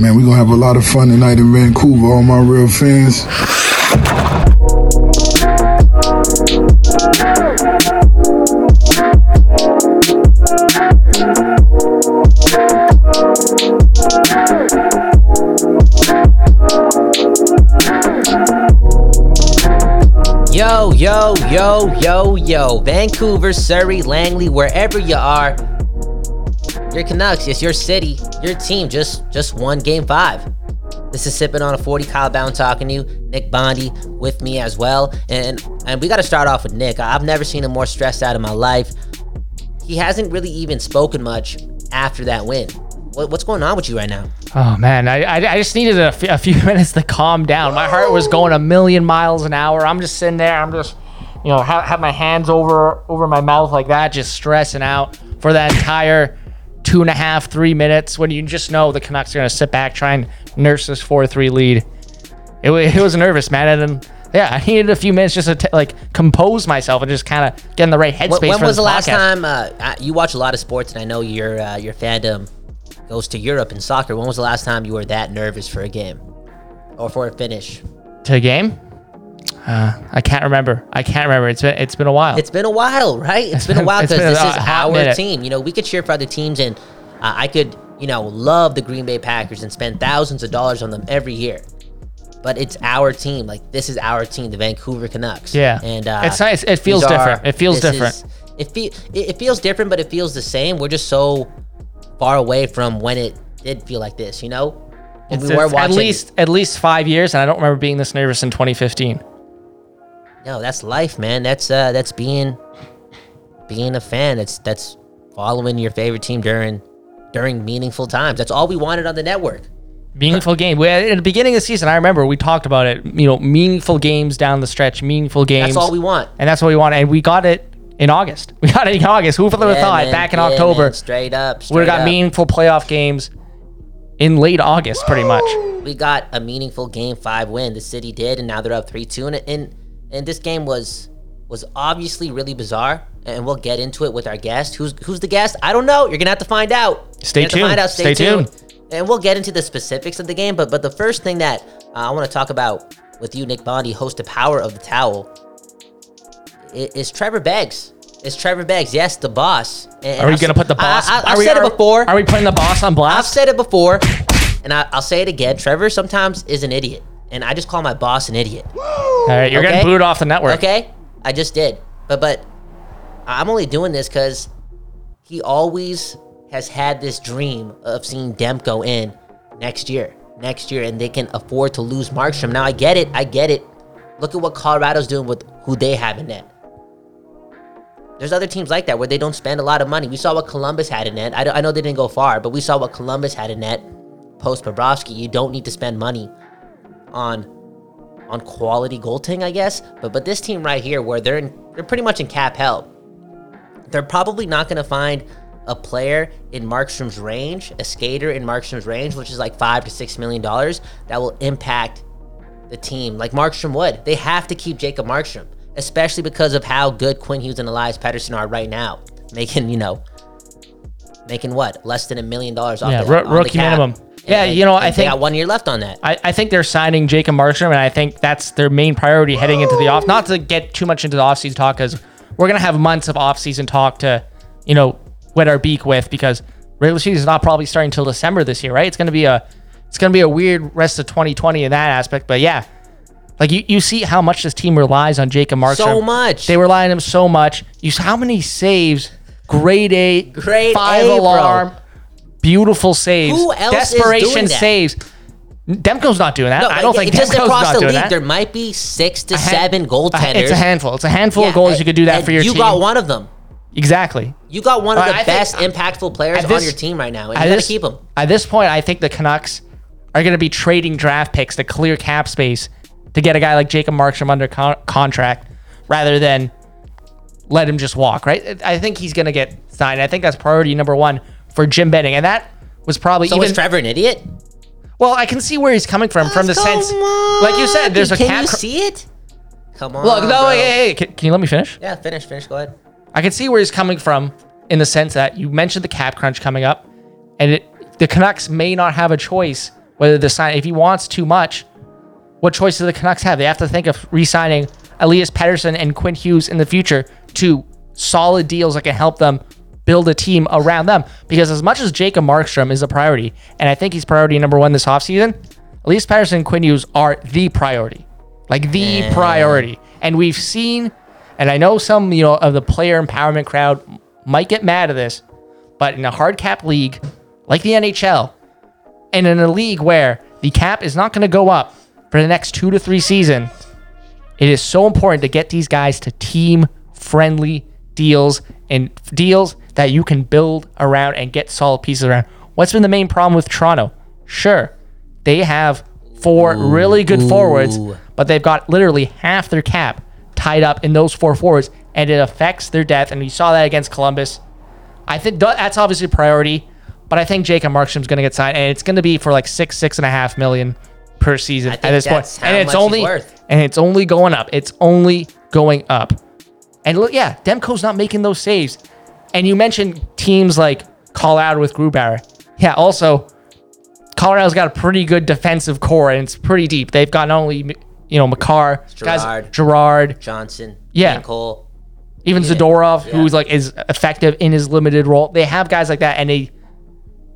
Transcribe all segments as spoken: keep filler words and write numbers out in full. Man, we're going to have a lot of fun tonight in Vancouver, all my real fans. Yo, yo, yo, yo, yo. Vancouver, Surrey, Langley, wherever you are, your Canucks, it's your city, your team, just just won game five. This is Sippin' on a forty, Kyle Bound talking to you, Nick Bondi with me as well. And and we got to start off with Nick. I've never seen him more stressed out in my life. He hasn't really even spoken much after that win. What, what's going on with you right now? Oh, man, I I, I just needed a, f- a few minutes to calm down. My heart was going a million miles an hour. I'm just sitting there. I'm just, you know, have, have my hands over over my mouth like that, just stressing out for that entire two and a half, three minutes when you just know the Canucks are going to sit back, try and nurse this four three lead. It, it was nervous, man. And then, yeah, I needed a few minutes just to t- like compose myself and just kind of get in the right headspace. When, when for was the podcast. last time uh, you watch a lot of sports, and I know your uh, your fandom goes to Europe in soccer. When was the last time you were that nervous for a game or for a finish? To a game? Uh, I can't remember. I can't remember. It's been it's been a while. It's been a while, right? It's, it's been, been a while because this is our minute. team. You know, we could cheer for other teams, and uh, I could, you know, love the Green Bay Packers and spend thousands of dollars on them every year. But it's our team. Like, this is our team, the Vancouver Canucks. Yeah, and uh, it's nice. It feels different. Are, it feels different. Is, it fe- it feels different, but it feels the same. We're just so far away from when it did feel like this. You know, when it's, we were it's watching at least at least five years, and I don't remember being this nervous in twenty fifteen. No, that's life, man. That's uh, that's being being a fan. That's that's following your favorite team during during meaningful times. That's all we wanted on the network. Meaningful game. We, at the beginning of the season, I remember we talked about it. You know, meaningful games down the stretch. Meaningful games. That's all we want. And that's what we want. And we got it in August. We got it in August. Who would have yeah, thought? Man, back in yeah, October, man, straight up. Straight we got up. meaningful playoff games in late August, pretty much. We got a meaningful game five win. The city did, and now they're up three two. And and And this game was was obviously really bizarre, and we'll get into it with our guest. Who's who's the guest? I don't know. You're gonna have to find out. Stay tuned. Find out. Stay, Stay tuned. tuned. And we'll get into the specifics of the game. But but the first thing that uh, I want to talk about with you, Nick Bondi, host of Power of the Towel, is Trevor Beggs. It's Trevor Beggs. Yes, the boss. And are we I've, gonna put the boss? I, I, I've we, said are, it before. Are we putting the boss on blast? I've said it before, and I, I'll say it again. Trevor sometimes is an idiot, and I just call my boss an idiot. All right, you're okay? Getting booed off the network. Okay, I just did. But but I'm only doing this because he always has had this dream of seeing Demko in next year. Next year, and they can afford to lose Markstrom. Now, I get it. I get it. Look at what Colorado's doing with who they have in net. There's other teams like that where they don't spend a lot of money. We saw what Columbus had in net. I, I know they didn't go far, but we saw what Columbus had in net post-Bobrovsky. You don't need to spend money on on quality goaltending, I guess. But but this team right here, where they're in, they're pretty much in cap hell. They're probably not going to find a player in Markstrom's range, a skater in Markstrom's range, which is like five to six million dollars, that will impact the team like Markstrom would. They have to keep Jacob Markstrom, especially because of how good Quinn Hughes and Elias Pettersson are right now, making you know, making what less than a million dollars off yeah, the, r- on rookie the cap. minimum. Yeah, and, you know, I think they got one year left on that. I, I think they're signing Jacob Markstrom, and I think that's their main priority heading into the off. Not to get too much into the offseason talk, because we're gonna have months of offseason talk to, you know, wet our beak with, because regular season is not probably starting until December this year, right? It's gonna be a it's gonna be a weird rest of twenty twenty in that aspect. But yeah, like you, you see how much this team relies on Jacob Markstrom. So much. They rely on him so much. You see how many saves? Grade A, grade five A, alarm. Bro. Beautiful saves. Who else Desperation is doing that? saves. Demko's not doing that. No, I don't it, think Demko's not doing that. Just across the league, that. there might be six to hand, seven goaltenders. It's a handful. It's a handful yeah, of goals you could do that for your you team. You got one of them. Exactly. You got one but of the I best think, impactful players this, on your team right now, and you got to keep him. At this point, I think the Canucks are going to be trading draft picks to clear cap space to get a guy like Jacob Markstrom under con- contract rather than let him just walk, right? I think he's going to get signed. I think that's priority number one for Jim Benning, and that was probably so even... So is Trevor an idiot? Well, I can see where he's coming from, oh, from the sense... On. Like you said, there's can, a... Can cap you cr- see it? Come on, Look, no, hey, hey, hey, can, can you let me finish? Yeah, finish, finish, go ahead. I can see where he's coming from in the sense that you mentioned the cap crunch coming up, and it, the Canucks may not have a choice whether the sign, if he wants too much, what choice do the Canucks have? They have to think of re-signing Elias Pettersson and Quinn Hughes in the future to solid deals that can help them build a team around them. Because as much as Jacob Markstrom is a priority, and I think he's priority number one this offseason, Elias Pettersson and Quinn Hughes are the priority. Like the mm. priority. And we've seen, and I know some, you know, of the player empowerment crowd might get mad at this, but in a hard cap league like the N H L, and in a league where the cap is not going to go up for the next two to three seasons, it is so important to get these guys to team-friendly deals and deals that you can build around and get solid pieces around. What's been the main problem with Toronto? Sure, they have four ooh, really good ooh. forwards, but they've got literally half their cap tied up in those four forwards, and it affects their depth, and we saw that against Columbus. I think that's obviously a priority, but I think Jacob Markstrom's going to get signed, and it's going to be for like six, six and a half million per season at this point, and it's only and it's only going up. It's only going up, and look, yeah, Demko's not making those saves. And you mentioned teams like Colorado with Grubauer. Yeah, also Colorado's got a pretty good defensive core, and it's pretty deep. They've got not only you know Makar, Gerard, guys, Gerard, Johnson, yeah, Cole, even yeah. Zadorov, yeah. who's like is effective in his limited role. They have guys like that, and they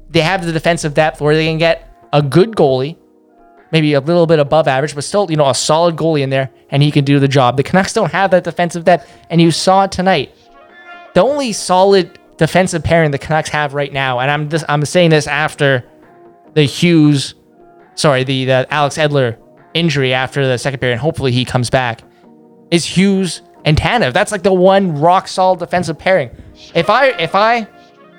they have the defensive depth where they can get a good goalie. Maybe a little bit above average, but still, you know, a solid goalie in there, and he can do the job. The Canucks don't have that defensive depth, and you saw it tonight. The only solid defensive pairing the Canucks have right now, and I'm just, I'm saying this after the Hughes, sorry, the, the Alex Edler injury after the second period, and hopefully he comes back, is Hughes and Tanev. That's like the one rock solid defensive pairing. If I, if I,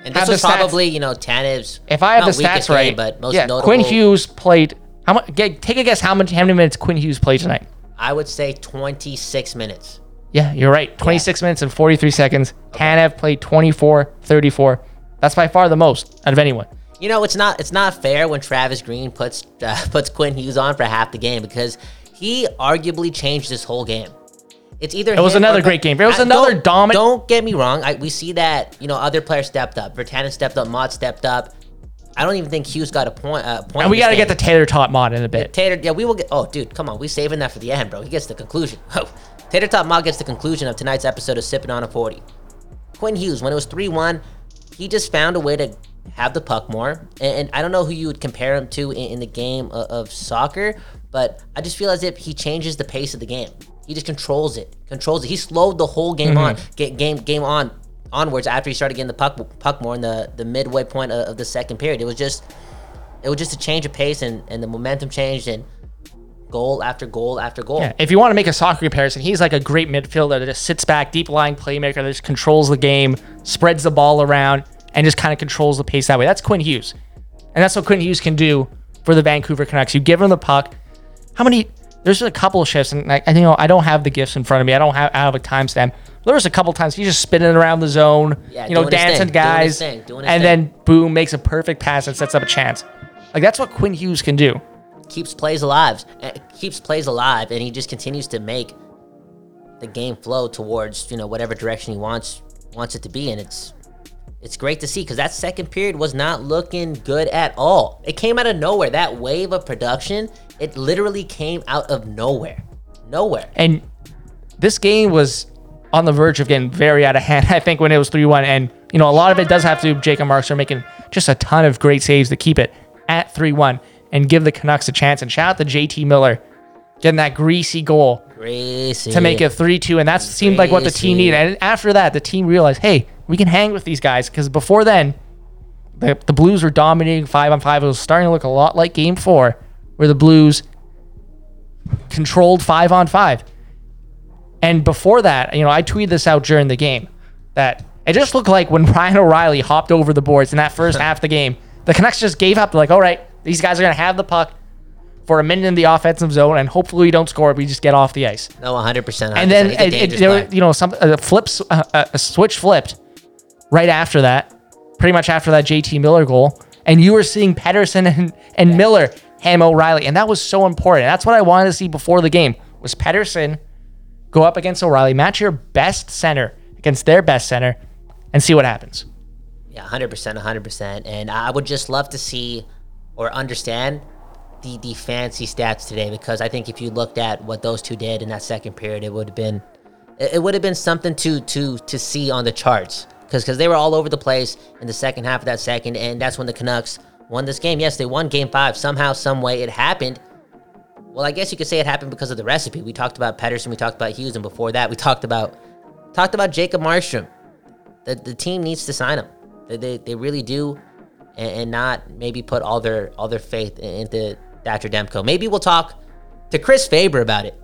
and this was probably stats, you know Tanev's. If I have the stats right, but most yeah, notable, Quinn Hughes played. How much, take a guess how many, how many minutes Quinn Hughes played tonight. I would say twenty-six minutes. Yeah, you're right. twenty-six yeah. minutes and forty-three seconds. Okay. Tanev played twenty-four, thirty-four. That's by far the most out of anyone. You know, it's not it's not fair when Travis Green puts uh, puts Quinn Hughes on for half the game because he arguably changed this whole game. It's either It was another great game. It was I, another don't, dominant. Don't get me wrong. I, we see that, you know, other players stepped up. Virtanen stepped up. Mott stepped up. I don't even think Hughes got a point. Uh, point and we got to get the Taylor Tot Mod in a bit. Taylor, yeah, we will get. Oh, dude, come on. We're saving that for the end, bro. He gets the conclusion. Oh, Taylor Tot Mod gets the conclusion of tonight's episode of Sippin' on a forty. Quinn Hughes, when it was three one, he just found a way to have the puck more. And, and I don't know who you would compare him to in, in the game of, of soccer, but I just feel as if he changes the pace of the game. He just controls it. Controls it. He slowed the whole game mm-hmm. on. Get game game on. Onwards after he started getting the puck puck more in the, the midway point of, of the second period. It was just it was just a change of pace and, and the momentum changed and goal after goal after goal. Yeah, if you want to make a soccer comparison, he's like a great midfielder that just sits back, deep lying playmaker that just controls the game, spreads the ball around, and just kind of controls the pace that way. That's Quinn Hughes. And that's what Quinn Hughes can do for the Vancouver Canucks. You give him the puck. How many there's just a couple of shifts, and I you know I don't have the gifts in front of me. I don't have I have a timestamp. There was a couple times he's just spinning around the zone, yeah, you know, dancing thing, guys, doing his thing, doing his and thing. Then boom, makes a perfect pass and sets up a chance. Like that's what Quinn Hughes can do. Keeps plays alive, keeps plays alive, and he just continues to make the game flow towards you know whatever direction he wants wants it to be, and it's it's great to see because that second period was not looking good at all. It came out of nowhere. That wave of production, it literally came out of nowhere, nowhere. And this game was on the verge of getting very out of hand, I think, when it was three one. And, you know, a lot of it does have to do with Jacob Markstrom making just a ton of great saves to keep it at three one and give the Canucks a chance. And shout out to J T Miller getting that greasy goal greasy. to make it three two. And that greasy. seemed like what the team needed. And after that, the team realized, hey, we can hang with these guys. Because before then, the, the Blues were dominating five on five. It was starting to look a lot like Game four, where the Blues controlled five on five. And before that, you know, I tweeted this out during the game that it just looked like when Ryan O'Reilly hopped over the boards in that first half of the game, the Canucks just gave up. They're like, all right, these guys are going to have the puck for a minute in the offensive zone, and hopefully we don't score. We just get off the ice. No, one hundred percent. one hundred percent. And then, it, it, there was, you know, some, a, flip, a, a switch flipped right after that, pretty much after that J T Miller goal. And you were seeing Pettersson and, and yeah. Miller ham O'Reilly. And that was so important. That's what I wanted to see before the game was Pettersson go up against O'Reilly, match your best center against their best center, and see what happens. Yeah, one hundred percent, one hundred percent. And I would just love to see or understand the, the fancy stats today, because I think if you looked at what those two did in that second period, it would have been it would have been something to to to see on the charts, because because they were all over the place in the second half of that second, and that's when the Canucks won this game. Yes, they won game five somehow, some way. It happened. Well, I guess you could say it happened because of the recipe. We talked about Pettersson, we talked about Hughes, and before that, we talked about talked about Jacob Markstrom. The the team needs to sign him. They they, they really do, and, and not maybe put all their all their faith into Thatcher Demko. Maybe we'll talk to Chris Faber about it.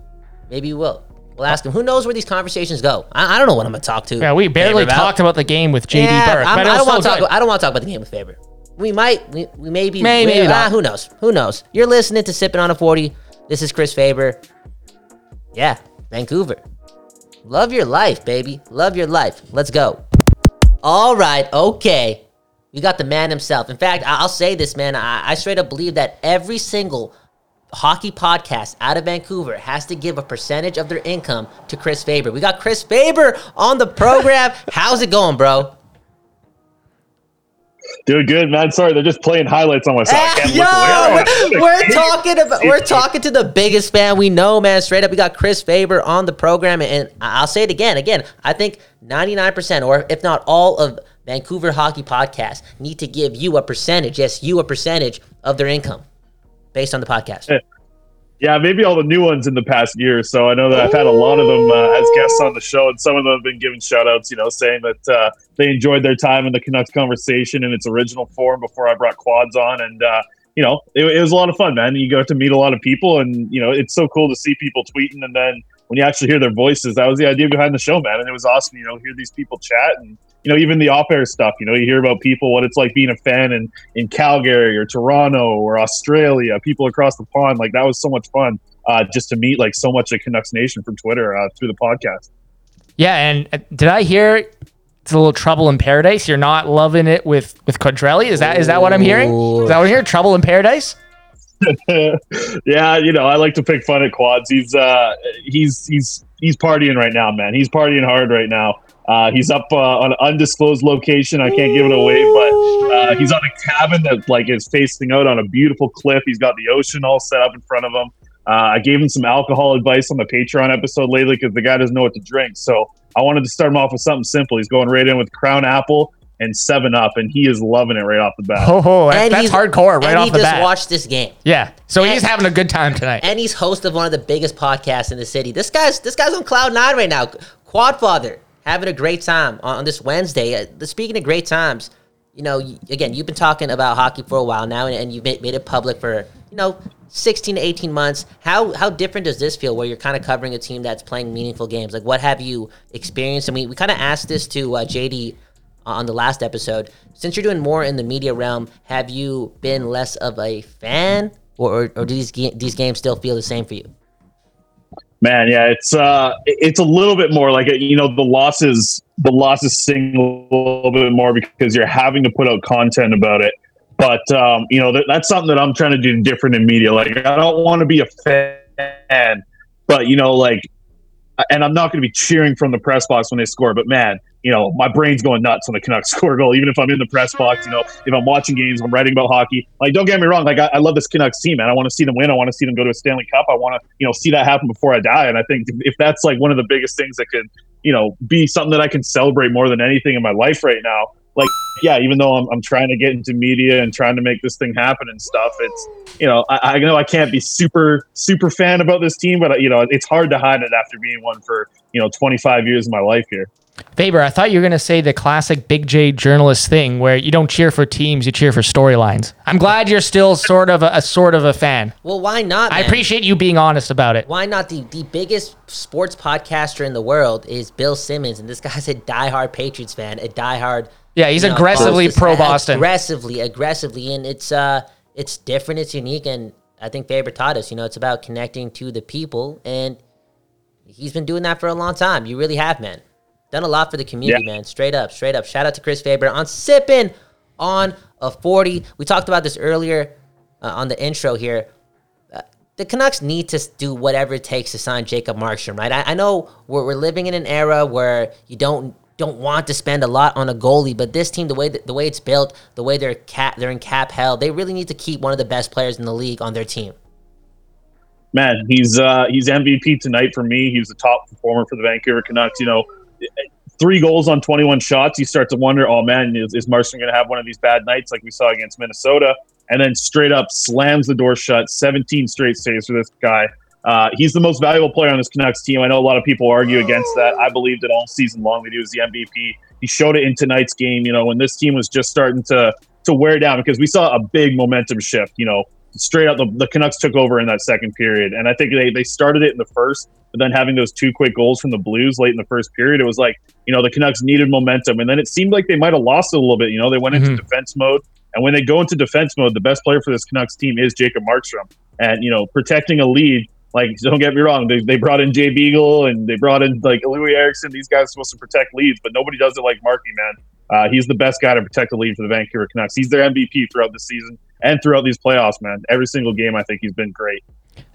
Maybe we will. We'll ask him. Who knows where these conversations go? I, I don't know what I'm going to talk to. Yeah, we barely about. talked about the game with J D yeah, Burke. I don't want to talk. I don't want to talk about the game with Faber. We might. We, we may be. Maybe. We, maybe ah, who knows? Who knows? You're listening to Sippin' on a forty. This is Chris Faber. Yeah, Vancouver. Love your life, baby. Love your life. Let's go. All right. Okay. We got the man himself. In fact, I'll say this, man. I, I straight up believe that every single hockey podcast out of Vancouver has to give a percentage of their income to Chris Faber. We got Chris Faber on the program. How's it going, bro? Doing good, man. Sorry, they're just playing highlights on my side. I can't yo, look away. We're talking about we're talking to the biggest fan we know, man. Straight up, we got Chris Faber on the program, and I'll say it again. Again, I think ninety-nine percent, or if not all, of Vancouver hockey podcasts need to give you a percentage. Yes, you a percentage of their income. Based on the podcast. Yeah, maybe all the new ones in the past year or so. I know that I've had a lot of them uh, as guests on the show, and some of them have been giving shout-outs, you know, saying that uh, they enjoyed their time in the Canucks Conversation in its original form before I brought Quads on. And, uh, you know, it, it was a lot of fun, man. You got to meet a lot of people, and, you know, it's so cool to see people tweeting. And then when you actually hear their voices, that was the idea behind the show, man. And it was awesome, you know, hear these people chat and, you know, even the off-air stuff, you know, you hear about people, what it's like being a fan in, in Calgary or Toronto or Australia, people across the pond. Like, that was so much fun uh, just to meet, like, so much of Canucks Nation from Twitter uh, through the podcast. Yeah, and uh, did I hear it's a little Trouble in Paradise? You're not loving it with, with Quadrelli? Is that is that what I'm hearing? Is that what I'm hearing? Trouble in Paradise? Yeah, you know, I like to pick fun at Quads. He's uh, he's he's he's partying right now, man. He's partying hard right now. Uh, he's up uh, on an undisclosed location. I can't give it away, but uh, he's on a cabin that like is facing out on a beautiful cliff. He's got the ocean all set up in front of him. Uh, I gave him some alcohol advice on the Patreon episode lately because the guy doesn't know what to drink. So I wanted to start him off with something simple. He's going right in with Crown Apple and seven up, and he is loving it right off the bat. Oh, oh that, that's hardcore right off the bat. And he just watched this game. Yeah, so and, he's having a good time tonight. And he's host of one of the biggest podcasts in the city. This guy's this guy's on cloud nine right now. Quadfather, having a great time on, on this Wednesday. Uh, speaking of great times, you know, you, again, you've been talking about hockey for a while now, and, and you've made, made it public for, you know, sixteen to eighteen months. How how different does this feel where you're kind of covering a team that's playing meaningful games? Like, what have you experienced? And we, we kind of asked this to uh, J D on the last episode. Since you're doing more in the media realm, have you been less of a fan, or, or, or do these ga- these games still feel the same for you? Man, yeah, it's uh, it's a little bit more like, you know, the losses the losses sting a little bit more because you're having to put out content about it. But um, you know, th- that's something that I'm trying to do different in media. Like, I don't want to be a fan, but you know, like, and I'm not going to be cheering from the press box when they score. But man, you know, my brain's going nuts when the Canucks score a goal, even if I'm in the press box, you know, if I'm watching games, I'm writing about hockey. Like, don't get me wrong. Like, I, I love this Canucks team, man. I want to see them win. I want to see them go to a Stanley Cup. I want to, you know, see that happen before I die. And I think if that's like one of the biggest things that could, you know, be something that I can celebrate more than anything in my life right now, like, yeah, even though I'm, I'm trying to get into media and trying to make this thing happen and stuff, it's, you know, I, I know I can't be super, super fan about this team, but, you know, it's hard to hide it after being one for, you know, twenty-five years of my life here. Faber, I thought you were going to say the classic Big J journalist thing where you don't cheer for teams, you cheer for storylines. I'm glad you're still sort of a, a sort of a fan. Well, why not, man? I appreciate you being honest about it. Why not? The, the biggest sports podcaster in the world is Bill Simmons, and this guy's a diehard Patriots fan, a diehard... Yeah, he's you know, aggressively pro-Boston. Aggressively, aggressively, and it's uh, it's different, it's unique, and I think Faber taught us, you know, it's about connecting to the people, and he's been doing that for a long time. You really have, man. Done a lot for the community, yeah. man. Straight up, straight up. Shout out to Chris Faber on Sippin' on a forty. We talked about this earlier uh, on the intro here. Uh, the Canucks need to do whatever it takes to sign Jacob Markstrom, right? I, I know we're, we're living in an era where you don't don't want to spend a lot on a goalie, but this team, the way that, the way it's built, the way they're cap, they're in cap hell, they really need to keep one of the best players in the league on their team. Man, he's uh, he's M V P tonight for me. He was the top performer for the Vancouver Canucks. You know, three goals on twenty-one shots. You start to wonder, oh man, is, is Markstrom going to have one of these bad nights like we saw against Minnesota? And then straight up slams the door shut. seventeen straight saves for this guy. Uh, he's the most valuable player on this Canucks team. I know a lot of people argue against that. I believed it all season long that he was the M V P. He showed it in tonight's game, you know, when this team was just starting to to wear down, because we saw a big momentum shift, you know. Straight up, the, the Canucks took over in that second period. And I think they, they started it in the first, but then having those two quick goals from the Blues late in the first period, it was like, you know, the Canucks needed momentum. And then it seemed like they might have lost it a little bit. You know, they went mm-hmm. into defense mode. And when they go into defense mode, the best player for this Canucks team is Jacob Markstrom. And, you know, protecting a lead, like, don't get me wrong, they, they brought in Jay Beagle and they brought in, like, Louis Eriksson. These guys are supposed to protect leads, but nobody does it like Marky, man. Uh, he's the best guy to protect the lead for the Vancouver Canucks. He's their M V P throughout the season and throughout these playoffs, man. Every single game, I think he's been great.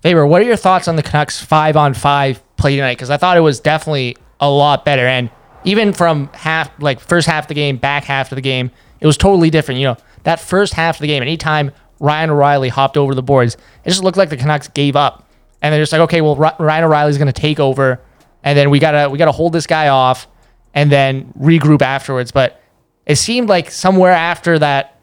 Faber, what are your thoughts on the Canucks five-on-five play tonight? Because I thought it was definitely a lot better. And even from half, like first half of the game, back half of the game, it was totally different. You know, that first half of the game, anytime Ryan O'Reilly hopped over the boards, it just looked like the Canucks gave up. And they're just like, okay, well, Ryan O'Reilly's going to take over, and then we gotta we gotta hold this guy off and then regroup afterwards. But it seemed like somewhere after that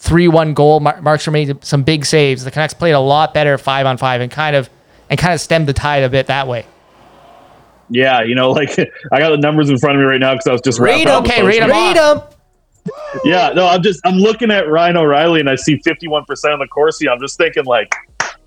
three one goal, Markstrom made some big saves. The Canucks played a lot better five on five and kind of and kind of stemmed the tide a bit that way. Yeah, you know, like I got the numbers in front of me right now because I was just read. Okay, read them. Read them. Yeah, no, I'm just I'm looking at Ryan O'Reilly and I see fifty-one percent on the Corsi. I'm just thinking like,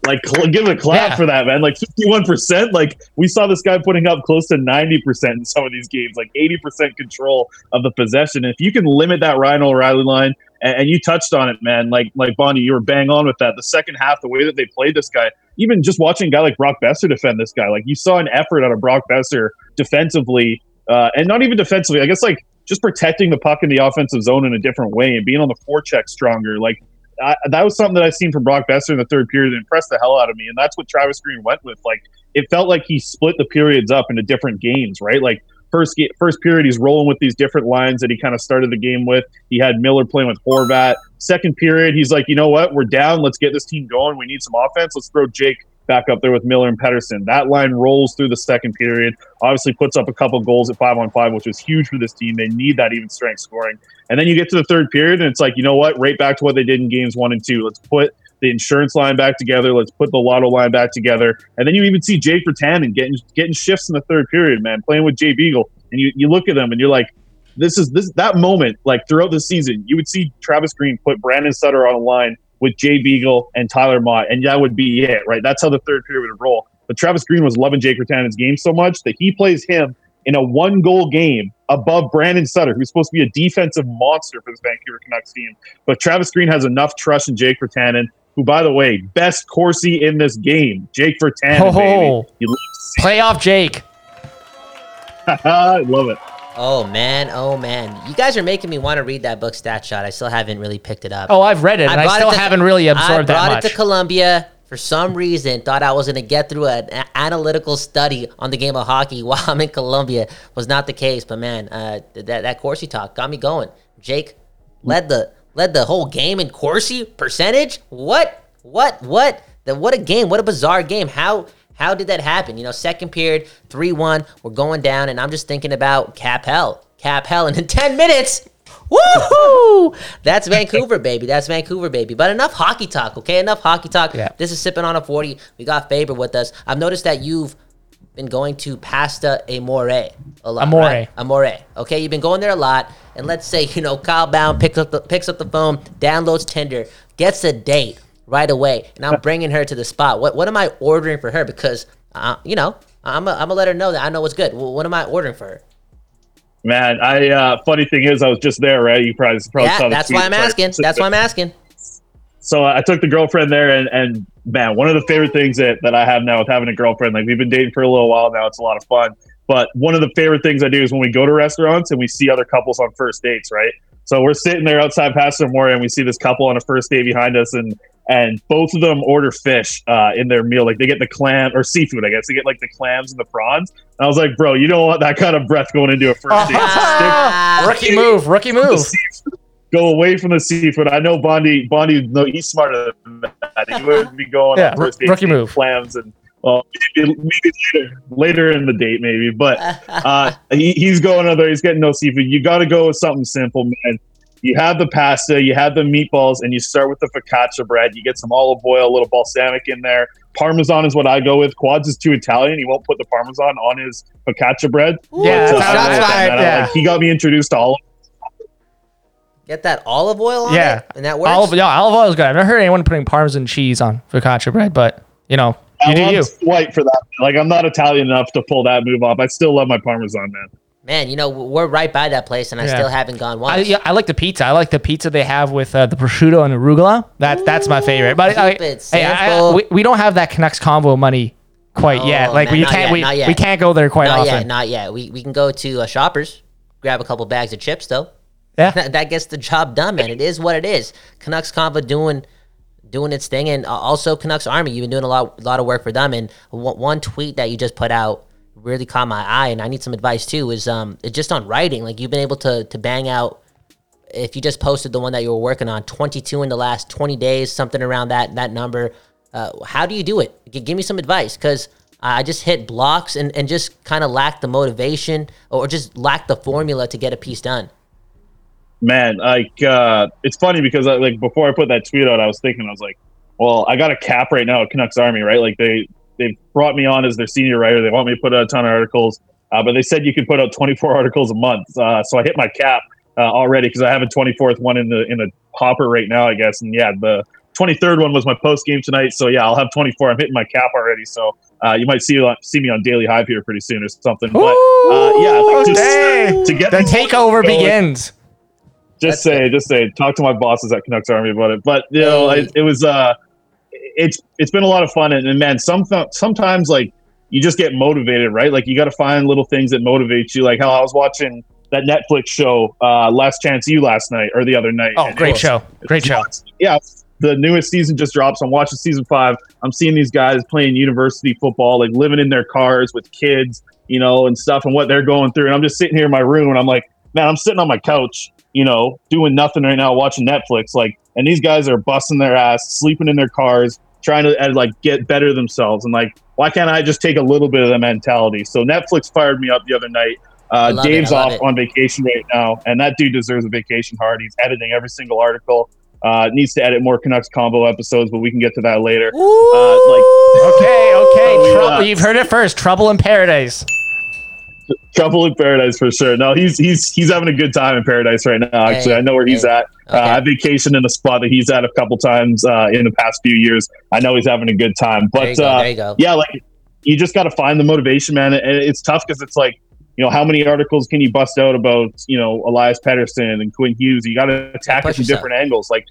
like give it a clap yeah. for that, man. Like fifty-one percent. Like we saw this guy putting up close to ninety percent in some of these games, like eighty percent control of the possession. And if you can limit that Ryan O'Reilly line. And you touched on it, man. Like, like Bonnie, you were bang on with that. The second half, the way that they played this guy, even just watching a guy like Brock Boeser defend this guy, like you saw an effort out of Brock Boeser defensively, uh, and not even defensively. I guess like just protecting the puck in the offensive zone in a different way and being on the forecheck stronger. Like I, that was something that I seen from Brock Boeser in the third period that impressed the hell out of me. And that's what Travis Green went with. Like it felt like he split the periods up into different games, right? Like. First game, first period, he's rolling with these different lines that he kind of started the game with. He had Miller playing with Horvat. Second period, he's like, you know what? We're down. Let's get this team going. We need some offense. Let's throw Jake back up there with Miller and Pettersson. That line rolls through the second period. Obviously puts up a couple goals at five on five, which was huge for this team. They need that even strength scoring. And then you get to the third period, and it's like, you know what? Right back to what they did in games one and two. Let's put the insurance line back together. Let's put the Lotto line back together. And then you even see Jake Virtanen getting getting shifts in the third period, man, playing with Jay Beagle. And you, you look at them and you're like, this is this that moment, like throughout the season, you would see Travis Green put Brandon Sutter on a line with Jay Beagle and Tyler Mott, and that would be it, right? That's how the third period would roll. But Travis Green was loving Jake Virtanen's game so much that he plays him in a one-goal game above Brandon Sutter, who's supposed to be a defensive monster for this Vancouver Canucks team. But Travis Green has enough trust in Jake Virtanen, who, by the way, best Corsi in this game. Jake Virtanen, oh, baby. You playoff Jake. I love it. Oh, man. Oh, man. You guys are making me want to read that book, Stat Shot. I still haven't really picked it up. Oh, I've read it, I and I still to, haven't really absorbed that much. I brought it to Columbia. For some reason, thought I was going to get through an analytical study on the game of hockey while I'm in Columbia. Was not the case, but, man, uh, that, that Corsi talk got me going. Jake led the... Led the whole game in Corsi percentage? What? What? What? The, what a game. What a bizarre game. How how did that happen? You know, second period, three one, we're going down, and I'm just thinking about cap hell. Cap hell. And in ten minutes, woohoo! That's Vancouver, baby. That's Vancouver, baby. But enough hockey talk, okay? Enough hockey talk. Yeah. This is Sippin' on a forty. We got Faber with us. I've noticed that you've been going to Pasta Amore a lot. Amore. Right? Amore. Okay, you've been going there a lot. And let's say, you know, Kyle Bound picks up the, picks up the phone, downloads Tinder, gets a date right away, and I'm bringing her to the spot. What what am I ordering for her? Because, uh, you know, I'm going to let her know that I know what's good. What am I ordering for her? Man, I uh, funny thing is I was just there, right? You probably, probably yeah, saw the that's why I'm asking. That's why I'm asking. So I took the girlfriend there, and, and man, one of the favorite things that, that I have now with having a girlfriend, like we've been dating for a little while now. It's a lot of fun. But one of the favorite things I do is when we go to restaurants and we see other couples on first dates, right? So we're sitting there outside Pasta Amore and we see this couple on a first date behind us, and and both of them order fish uh, in their meal. Like, they get the clam or seafood, I guess. They get like the clams and the prawns. And I was like, bro, you don't want that kind of breath going into a first uh-huh. date. Rookie move, rookie move. Go away from the seafood. I know Bondi. Bondi, no, he's smarter than that. He would be going yeah, on first date rookie move. Clams and. Well, maybe later, later in the date, maybe. But uh, he, he's going over there. He's getting no seafood. You got to go with something simple, man. You have the pasta, you have the meatballs, and you start with the focaccia bread. You get some olive oil, a little balsamic in there. Parmesan is what I go with. Quads is too Italian. He won't put the Parmesan on his focaccia bread. Yeah, so that's right. Yeah. Like, he got me introduced to olive. Get that olive oil on yeah. it, and that works. Olive, yeah, olive oil is good. I've never heard anyone putting Parmesan cheese on focaccia bread, but you know. You do you. White for that. Like, I'm not Italian enough to pull that move off. I still love my Parmesan, man. Man, you know, we're right by that place, and I yeah. still haven't gone once. I, yeah, I like the pizza. I like the pizza they have with uh, the prosciutto and arugula. That, Ooh, that's my favorite. But I, hey, I, I, we, we don't have that Canucks combo money quite oh, yet. Like, man, we, can't, yet, we, we can't go there quite not often. Yet, not yet. We, we can go to uh, Shoppers, grab a couple bags of chips, though. Yeah. That, that gets the job done, man. It is what it is. Canucks combo doing... doing its thing, and also Canucks Army. You've been doing a lot, a lot of work for them. And one tweet that you just put out really caught my eye, and I need some advice too. Is um, it's just on writing. Like, you've been able to to bang out. If you just posted the one that you were working on, twenty-two in the last twenty days, something around that that number. Uh, how do you do it? G- give me some advice, because I just hit blocks and and just kind of lack the motivation or just lack the formula to get a piece done. Man, like, uh, it's funny because, I, like, before I put that tweet out, I was thinking, I was like, well, I got a cap right now at Canucks Army, right? Like, they, they brought me on as their senior writer. They want me to put out a ton of articles, uh, but they said you could put out twenty-four articles a month. Uh, so I hit my cap uh, already because I have a twenty-fourth one in the in the hopper right now, I guess. And, yeah, the twenty-third one was my post game tonight. So, yeah, I'll have twenty-four. I'm hitting my cap already. So uh, you might see see me on Daily Hive here pretty soon or something. But, uh, yeah, like, just, to get the takeover going, begins. Just That's say, it. just say, talk to my bosses at Canucks Army about it. But, you know, it, it was, uh, it's, it's been a lot of fun. And, and man, some, sometimes like you just get motivated, right? Like, you got to find little things that motivate you. Like, hell, I was watching that Netflix show, uh, Last Chance You last night or the other night. Oh, great was, show. Great show. Yeah. The newest season just dropped. So I'm watching season five. I'm seeing these guys playing university football, like living in their cars with kids, you know, and stuff and what they're going through. And I'm just sitting here in my room and I'm like, man, I'm sitting on my couch, you know, doing nothing right now, watching Netflix, like, and these guys are busting their ass, sleeping in their cars, trying to like get better themselves. And like, why can't I just take a little bit of the mentality? So Netflix fired me up the other night. Uh, Dave's off it. on vacation right now. And that dude deserves a vacation hard. He's editing every single article. Uh, needs to edit more Canucks Combo episodes, but we can get to that later. Ooh, uh, like, okay. Okay. So Trouble, we, uh, you've heard it first. Trouble in Paradise. Trouble in Paradise for sure. No, he's he's he's having a good time in Paradise right now. Actually, hey, I know where hey. he's at. Okay. Uh, I vacationed in a spot that he's at a couple times uh, in the past few years. I know he's having a good time. But there you go, uh, there you go. yeah, like you just got to find the motivation, man. And it's tough because it's like, you know, how many articles can you bust out about, you know, Elias Pettersson and Quinn Hughes? You got to attack yeah, it from yourself. different angles. Like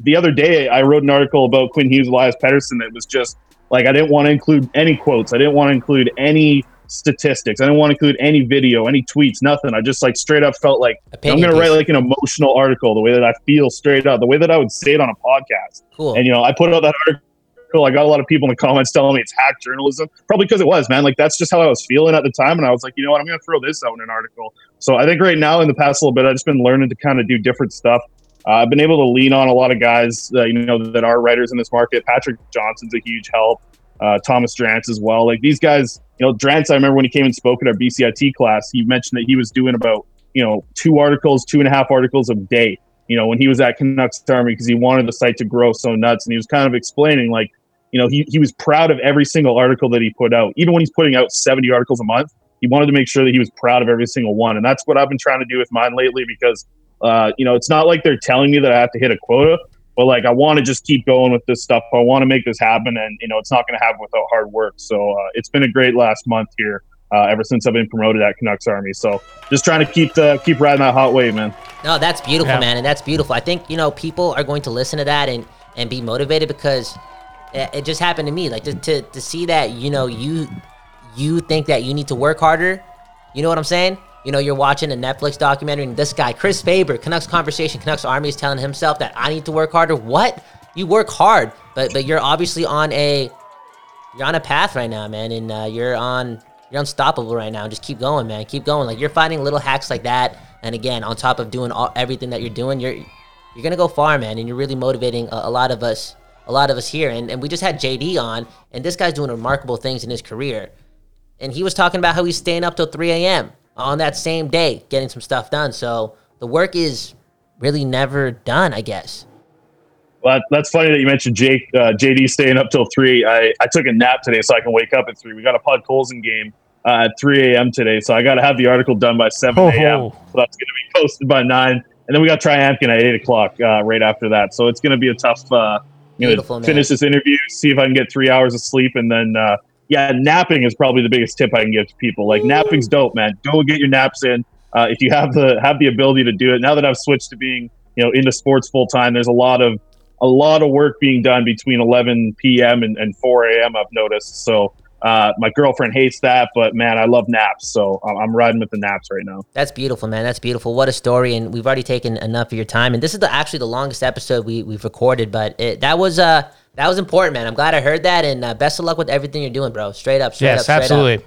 the other day, I wrote an article about Quinn Hughes, Elias Pettersson that was just like I didn't want to include any quotes. I didn't want to include any. statistics. I didn't want to include any video, any tweets, nothing. I just like straight up felt like Opinion I'm going to write like an emotional article the way that I feel straight up, the way that I would say it on a podcast. Cool. And, you know, I put out that article. I got a lot of people in the comments telling me it's hack journalism, probably because it was, man. Like that's just how I was feeling at the time. And I was like, you know what, I'm going to throw this out in an article. So I think right now in the past little bit, I've just been learning to kind of do different stuff. Uh, I've been able to lean on a lot of guys, uh, you know, that are writers in this market. Patrick Johnson's a huge help. Uh, Thomas Drance as well. Like these guys, you know, Drance, I remember when he came and spoke at our B C I T class, he mentioned that he was doing about, you know, two articles, two and a half articles a day, you know, when he was at Canucks Army because he wanted the site to grow so nuts. And he was kind of explaining like, you know, he, he was proud of every single article that he put out. Even when he's putting out seventy articles a month, he wanted to make sure that he was proud of every single one. And that's what I've been trying to do with mine lately because, uh, you know, it's not like they're telling me that I have to hit a quota. But, like, I want to just keep going with this stuff. I want to make this happen, and, you know, it's not going to happen without hard work. So uh, it's been a great last month here uh, ever since I've been promoted at Canucks Army. So just trying to keep the, keep riding that hot wave, man. No, that's beautiful, yeah. man, and that's beautiful. I think, you know, people are going to listen to that and, and be motivated because it, it just happened to me. Like, to, to, to see that, you know, you you think that you need to work harder, you know what I'm saying? You know, you're watching a Netflix documentary and this guy, Chris Faber, Canucks Conversation, Canucks Army is telling himself that I need to work harder. What? you work hard, but but you're obviously on a you're on a path right now, man, and uh, you're on you're unstoppable right now. Just keep going, man. Keep going. Like, you're finding little hacks like that, and again, on top of doing all, everything that you're doing, you're you're gonna go far, man, and you're really motivating a, a lot of us, a lot of us here. And and we just had J D on, and this guy's doing remarkable things in his career, and he was talking about how he's staying up till three a.m. on that same day, getting some stuff done. So the work is really never done, I guess. Well, that's funny that you mentioned Jake, uh, J D staying up till three. I, I took a nap today so I can wake up at three. We got a Pod Colson game uh, at three a.m. today, so I got to have the article done by seven a.m. Oh. So that's going to be posted by nine. And then we got Triamkin at eight o'clock uh, right after that. So it's going to be a tough uh, you know, finish this interview, see if I can get three hours of sleep, and then uh, – yeah, napping is probably the biggest tip I can give to people. Like, napping's dope, man. Go get your naps in uh, if you have the have the ability to do it. Now that I've switched to being, you know, into sports full time, there's a lot of a lot of work being done between eleven p.m. and, and four a.m. I've noticed. So uh, my girlfriend hates that, but man, I love naps. So I'm riding with the naps right now. That's beautiful, man. That's beautiful. What a story! And we've already taken enough of your time. And this is the, actually the longest episode we we've recorded, but it, that was uh. That was important, man. I'm glad I heard that, and uh, best of luck with everything you're doing, bro. Straight up, straight yes, up, straight absolutely. Up.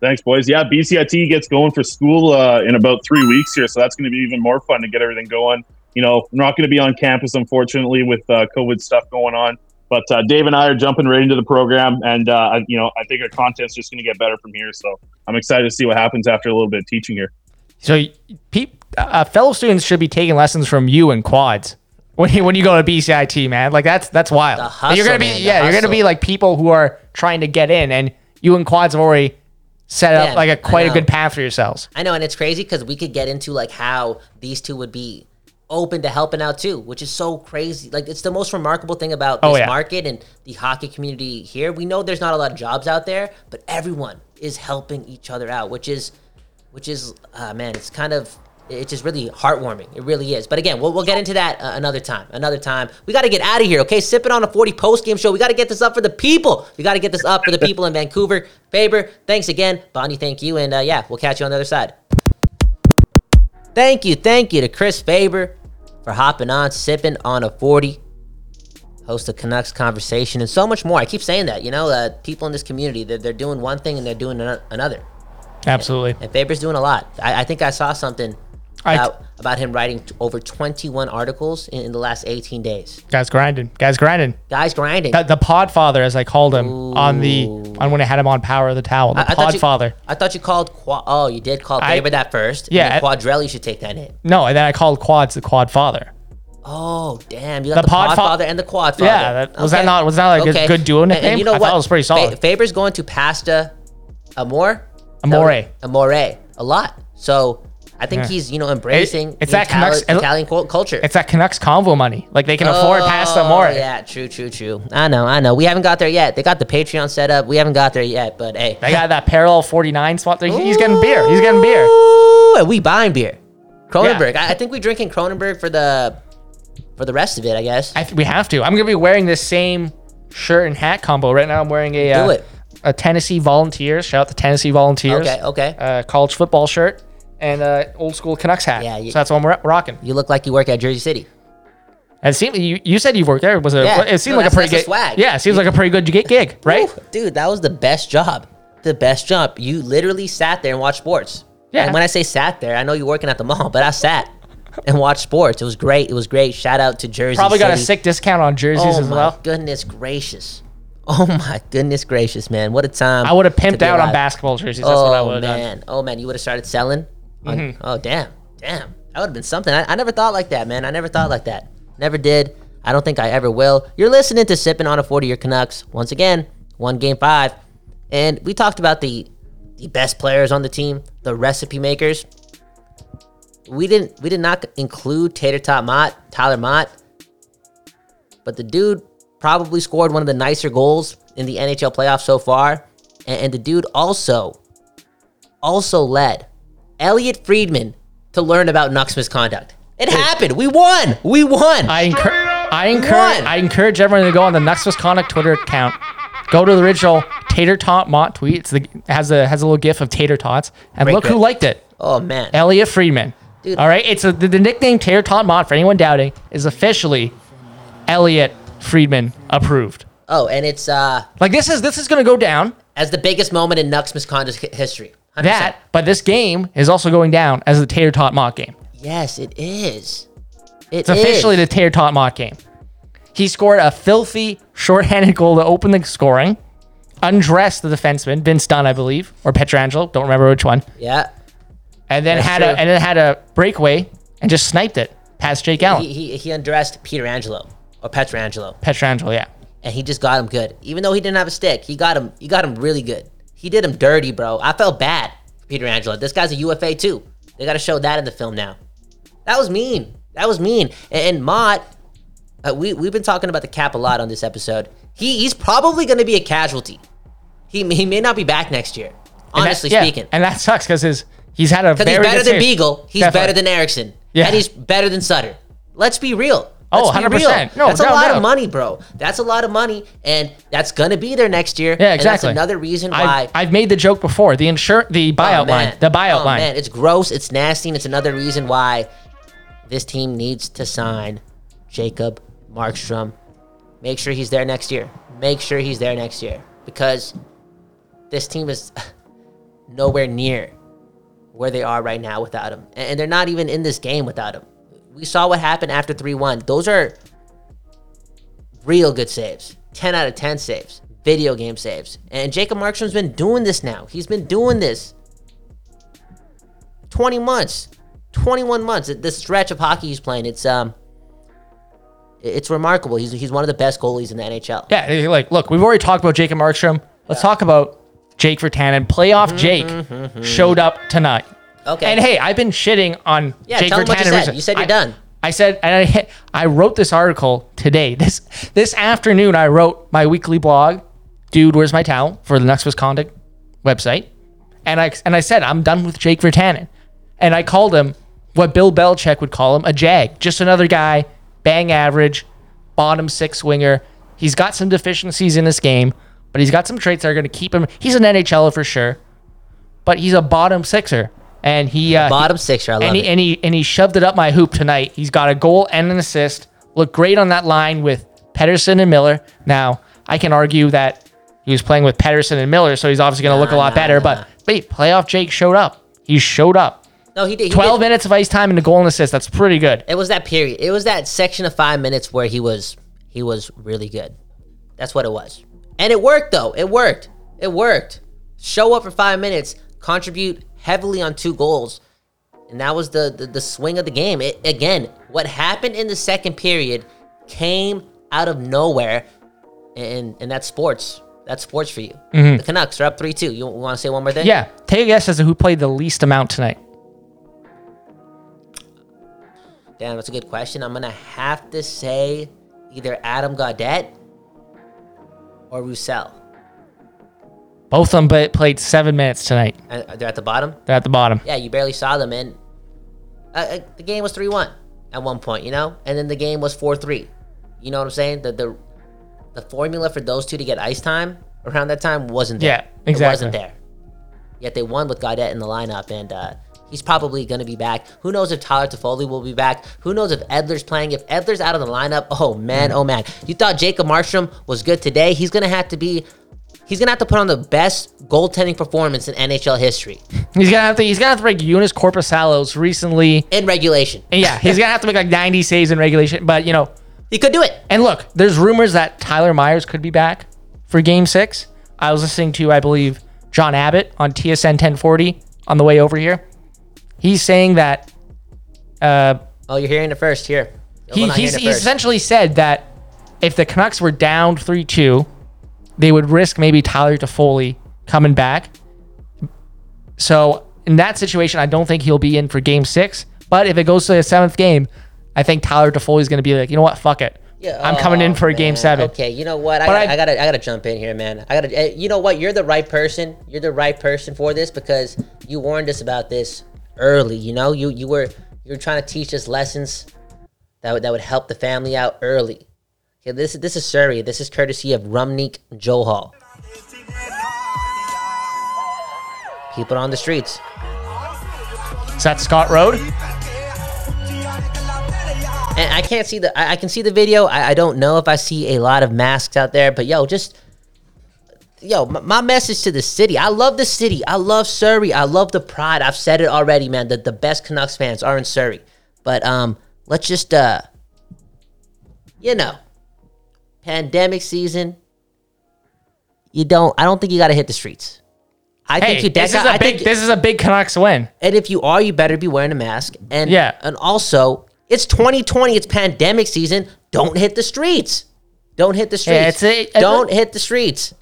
Thanks, boys. Yeah, B C I T gets going for school uh, in about three weeks here, so that's going to be even more fun to get everything going. You know, I'm not going to be on campus, unfortunately, with uh, COVID stuff going on, but uh, Dave and I are jumping right into the program, and, uh, you know, I think our content's just going to get better from here, so I'm excited to see what happens after a little bit of teaching here. So, peep, uh, fellow students should be taking lessons from you in quads. When you, when you go to B C I T, man, like that's that's wild. The hustle, you're gonna be man, yeah, you're gonna be like people who are trying to get in, and you and quads have already set up yeah, like a quite a good path for yourselves. I know, and it's crazy because we could get into like how these two would be open to helping out too, which is so crazy. Like, it's the most remarkable thing about this oh, yeah. market and the hockey community here. We know there's not a lot of jobs out there, but everyone is helping each other out, which is which is uh, man, it's kind of. It's just really heartwarming. It really is. But again, we'll, we'll get into that uh, another time. Another time. We got to get out of here, okay? Sipping on a forty post-game show. We got to get this up for the people. We got to get this up for the people in Vancouver. Faber, thanks again. Bonnie, thank you. And, uh, yeah, we'll catch you on the other side. Thank you. Thank you to Chris Faber for hopping on, sipping on a forty, host of Canucks Conversation, and so much more. I keep saying that. You know, uh, people in this community, they're, they're doing one thing and they're doing another. Absolutely. And, and Faber's doing a lot. I, I think I saw something. About, about him writing t- over twenty-one articles in, in the last eighteen days. Guys grinding. Guys grinding. Guys grinding. The, the Podfather, as I called him, Ooh. on the on when I had him on Power of the Towel. The I, I Podfather. You, I thought you called Quad. Oh, you did call Faber that first. Yeah. Quadrelli should take that name. No, and then I called Quads the Quadfather. Oh, damn. You got the, the Podfather pod fa- and the Quadfather. Yeah. That, was okay. that not was that like okay. a good duo name? And, and you know I what? Thought it was pretty solid. Fa- Faber's going to Pasta Amore. Amore. Amore. A lot. So... I think yeah. he's, you know, embracing it, it's that Italian, Canucks, Italian it, culture. It's that Canucks convo money. Like, they can oh, afford Pasta Amore. Yeah, true, true, true. I know, I know. We haven't got there yet. They got the Patreon set up. We haven't got there yet, but hey. They got that parallel forty-nine spot. There. He's getting beer. He's getting beer. Ooh, and we buying beer. Cronenberg. Yeah. I, I think we're drinking Cronenberg for the for the rest of it, I guess. I th- we have to. I'm going to be wearing this same shirt and hat combo. Right now I'm wearing a, uh, a Tennessee Volunteers. Shout out to Tennessee Volunteers. Okay, okay. Uh, college football shirt. And uh, old school Canucks hat. Yeah, you, so that's what we're rocking. You look like you work at Jersey City. It seemed you, you said you worked there. Was it? Yeah. It seemed no, like a pretty good swag. Yeah, it seems like a pretty good gig, right? Ooh, dude, that was the best job. The best job. You literally sat there and watched sports. Yeah. And when I say sat there, I know you're working at the mall, but I sat and watched sports. It was great. It was great. Shout out to Jersey. Probably got City. A sick discount on jerseys oh as well. Oh my goodness gracious. Oh my goodness gracious, man! What a time. I would have pimped out alive. On basketball jerseys. That's oh, what I would have done. Oh man. Oh man, you would have started selling. Mm-hmm. Oh, damn. Damn. That would have been something. I, I never thought like that, man. I never thought like that. Never did. I don't think I ever will. You're listening to Sippin' on a forty, your Canucks. Once again, one game five. And we talked about the the best players on the team, the recipe makers. We didn't we did not include Tater Tot Mott, Tyler Mott. But the dude probably scored one of the nicer goals in the N H L playoffs so far. And, and the dude also, also led Elliot Friedman to learn about Nucks misconduct. It Dude. happened. We won. We won. I encourage. I encourage. I encourage everyone to go on the Nucks misconduct Twitter account. Go to the original Tater Tot Mott tweet. It's the has a has a little gif of tater tots, and Break look it. who liked it. Oh man, Elliot Friedman. Dude. All right, it's a, the, the nickname Tater Tot Mott. For anyone doubting, is officially Elliot Friedman approved. Oh, and it's uh like this is this is going to go down as the biggest moment in Nucks Misconduct history. one hundred percent. That, but this game is also going down as the Taylor Tot Mott game. Yes, it is. It it's is. officially the Taylor Tot Mott game. He scored a filthy shorthanded goal to open the scoring, undressed the defenseman, Vince Dunn, I believe, or Pietrangelo, don't remember which one. Yeah. And then That's had true. a and then had a breakaway and just sniped it past Jake Allen. He he, he undressed Pietrangelo or Pietrangelo. Pietrangelo, yeah. And he just got him good. Even though he didn't have a stick, he got him he got him really good. He did him dirty, bro. I felt bad for Pietrangelo. This guy's a U F A too. They got to show that in the film now. That was mean. That was mean. And, and Mott, uh, we, we've been talking about the cap a lot on this episode. He He's probably going to be a casualty. He, he may not be back next year, honestly and yeah, speaking. And that sucks because his he's had a very he's better good than Beagle. He's Definitely. better than Eriksson. Yeah. And he's better than Sutter. Let's be real. Let's oh, one hundred percent. Be real. No, that's no, a lot no. of money, bro. That's a lot of money, and that's going to be there next year. Yeah, exactly. And that's another reason why. I've, I've made the joke before. The insur- the buyout oh, line. The buyout oh, line. Man. It's gross. It's nasty, and it's another reason why this team needs to sign Jacob Markstrom. Make sure he's there next year. Make sure he's there next year because this team is nowhere near where they are right now without him, and they're not even in this game without him. We saw what happened after three one. Those are real good saves. ten out of ten saves. Video game saves. And Jacob Markstrom's been doing this now. He's been doing this twenty months. twenty-one months. This stretch of hockey he's playing, it's um, it's remarkable. He's he's one of the best goalies in the N H L. Yeah, like, look, we've already talked about Jacob Markstrom. Let's yeah. talk about Jake Virtanen. Playoff mm-hmm, Jake mm-hmm. showed up tonight. Okay. And hey, I've been shitting on yeah, Jake Virtanen. You said, you said you're I, done. I said, and I I wrote this article today. This this afternoon, I wrote my weekly blog, Dude, Where's My Towel, for the Nucks Misconduct website. And I and I said, I'm done with Jake Virtanen. And I called him what Bill Belichick would call him, a jag. Just another guy, bang average, bottom six winger. He's got some deficiencies in this game, but he's got some traits that are going to keep him. He's an N H L er for sure, but he's a bottom sixer. And he uh, bottom sixer, I love and he, it. And he and he shoved it up my hoop tonight. He's got a goal and an assist. Looked great on that line with Pettersson and Miller. Now I can argue that he was playing with Pettersson and Miller, so he's obviously going to nah, look a lot nah, better. Nah. But wait, playoff Jake showed up. He showed up. No, he did. He Twelve did. minutes of ice time and a goal and assist. That's pretty good. It was that period. It was that section of five minutes where he was he was really good. That's what it was. And it worked though. It worked. It worked. Show up for five minutes. Contribute heavily on two goals, and that was the the, the swing of the game. It, again, what happened in the second period came out of nowhere, and and that's sports. That's sports for you. Mm-hmm. The Canucks are up three two. You want to say one more thing? Yeah. Take a guess as to who played the least amount tonight. Damn, that's a good question. I'm going to have to say either Adam Gaudette or Roussel. Both of them played seven minutes tonight. Uh, they're at the bottom? They're at the bottom. Yeah, you barely saw them. And uh, the game was three one at one point, you know? And then the game was four three. You know what I'm saying? The, the the formula for those two to get ice time around that time wasn't there. Yeah, exactly. It wasn't there. Yet they won with Gaudette in the lineup, and uh, he's probably going to be back. Who knows if Tyler Toffoli will be back? Who knows if Edler's playing? If Edler's out of the lineup, oh, man, mm. oh, man. You thought Jacob Markstrom was good today? He's going to have to be... He's gonna have to put on the best goaltending performance in N H L history. He's gonna have to. He's gonna have to break Jonas Korpisalo's recently in regulation. Yeah, he's gonna have to make like ninety saves in regulation. But you know, he could do it. And look, there's rumors that Tyler Myers could be back for Game Six. I was listening to, I believe, John Abbott on T S N ten forty on the way over here. He's saying that. Uh, oh, you're hearing it first here. He, he's, it he's first. essentially said that if the Canucks were down three two. They would risk maybe Tyler Toffoli coming back. So in that situation, I don't think he'll be in for game six. But if it goes to the seventh game, I think Tyler Toffoli is going to be like, you know what? Fuck it. Yeah, I'm oh, coming in for man. game seven. Okay, you know what? I gotta, I, I gotta, I gotta jump in here, man. I gotta, you know what? You're the right person. You're the right person for this because you warned us about this early. You know, you you were you were trying to teach us lessons that would that would help the family out early. Yeah, this, this is Surrey. This is courtesy of Rumnik Johal. Keep it on the streets. Is that Scott Road? And I can't see the, I, I can see the video. I, I don't know if I see a lot of masks out there, but yo, just, yo, my, my message to the city. I love the city. I love Surrey. I love the pride. I've said it already, man, that the best Canucks fans are in Surrey. But um, let's just, uh, you know, pandemic season, you don't, I don't think you got to hit the streets. I hey, think you this, is a I big, think, this is a big Canucks win. And if you are, you better be wearing a mask. And yeah. And also, it's twenty twenty. It's pandemic season. Don't hit the streets. Don't hit the streets. Yeah, it's a, it's don't a, hit the streets.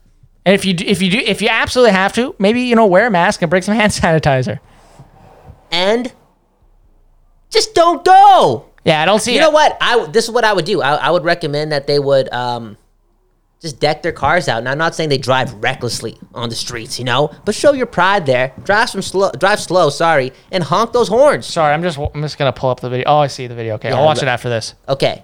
And if you do, if you do, if you absolutely have to, maybe, you know, wear a mask and bring some hand sanitizer. And just don't go. Yeah, I don't see. You it. know what? I this is what I would do. I, I would recommend that they would. Um, Just deck their cars out. And I'm not saying they drive recklessly on the streets, you know, but show your pride there. Drive some slow, drive slow, sorry, and honk those horns. Sorry, I'm just I'm just going to pull up the video. Oh, I see the video. Okay, yeah, I'll watch I'm, it after this. Okay.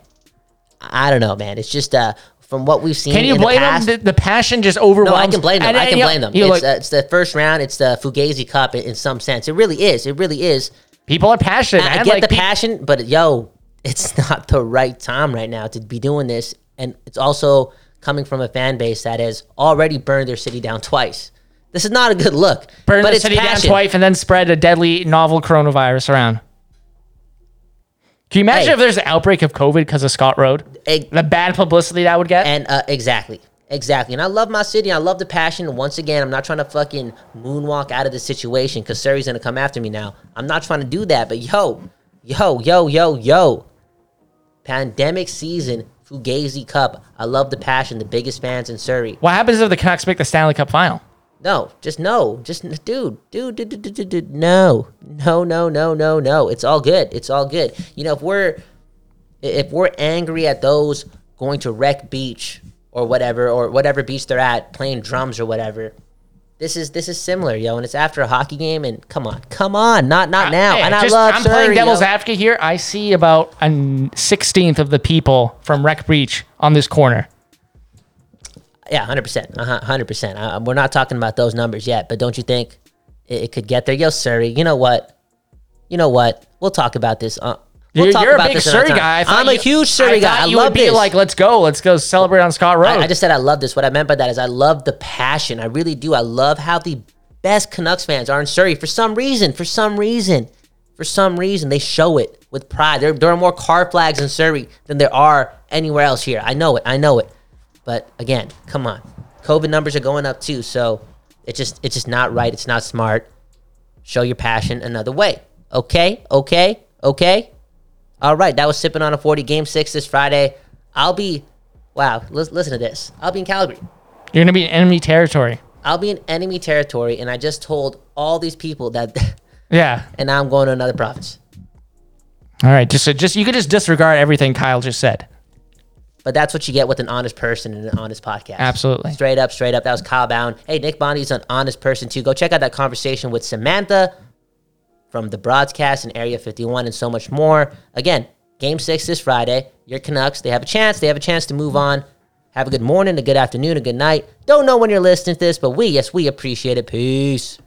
I don't know, man. It's just uh, from what we've seen in the past. Can you blame them? The, the passion just overwhelms. No, I can blame them. I, I, I can you, blame them. It's, like, uh, it's the first round. It's the Fugazi Cup in, in some sense. It really is. It really is. People are passionate, man. I get like, the pe- passion, but yo, it's not the right time right now to be doing this. And it's also coming from a fan base that has already burned their city down twice. This is not a good look. Burn the city down twice and then spread a deadly novel coronavirus around. Can you imagine hey, if there's an outbreak of COVID because of Scott Road? It, the bad publicity that would get? And uh, exactly. Exactly. And I love my city. I love the passion. Once again, I'm not trying to fucking moonwalk out of the situation because Surrey's going to come after me now. I'm not trying to do that. But yo, yo, yo, yo, yo. Pandemic season. Fugazi Cup. I love the passion, the biggest fans in Surrey. What happens if the Canucks make the Stanley Cup final? No, just no. Just, dude, dude, dude, dude, dude, dude. No, no, no, no, no, no. It's all good. It's all good. You know, if we're, if we're angry at those going to Wreck Beach or whatever, or whatever beach they're at, playing drums or whatever, this is this is similar, yo, and it's after a hockey game, and come on, come on, not not now. Uh, hey, and I just, love I'm Surrey, playing devil's yo. advocate here. I see about a sixteenth of the people from Wreck Beach on this corner. Yeah, one hundred percent, uh-huh, one hundred percent. Uh, we're not talking about those numbers yet, but don't you think it, it could get there? Yo, Surrey, you know what? You know what? We'll talk about this. Uh, we'll you're talk you're about a big this Surrey guy. I'm you, a huge Surrey I guy. I you love would be this. Like, let's go, let's go celebrate on Scott Road. I, I just said I love this. What I meant by that is I love the passion. I really do. I love how the best Canucks fans are in Surrey for some reason. For some reason, for some reason, they show it with pride. There, there are more car flags in Surrey than there are anywhere else here. I know it. I know it. But again, come on, COVID numbers are going up too. So it's just, it's just not right. It's not smart. Show your passion another way. Okay. Okay. Okay. All right, that was Sippin' on a forty, Game six this Friday. I'll be, wow, l- listen to this. I'll be in Calgary. You're going to be in enemy territory. I'll be in enemy territory, and I just told all these people that, yeah, and now I'm going to another province. All right, just so just you could just disregard everything Kyle just said. But that's what you get with an honest person and an honest podcast. Absolutely. Straight up, straight up. That was Kyle Bound. Hey, Nick Bondi's an honest person, too. Go check out that conversation with Samantha from the broadcast in Area fifty-one and so much more. Again, Game six this Friday. Your Canucks, they have a chance. They have a chance to move on. Have a good morning, a good afternoon, a good night. Don't know when you're listening to this, but we, yes, we appreciate it. Peace.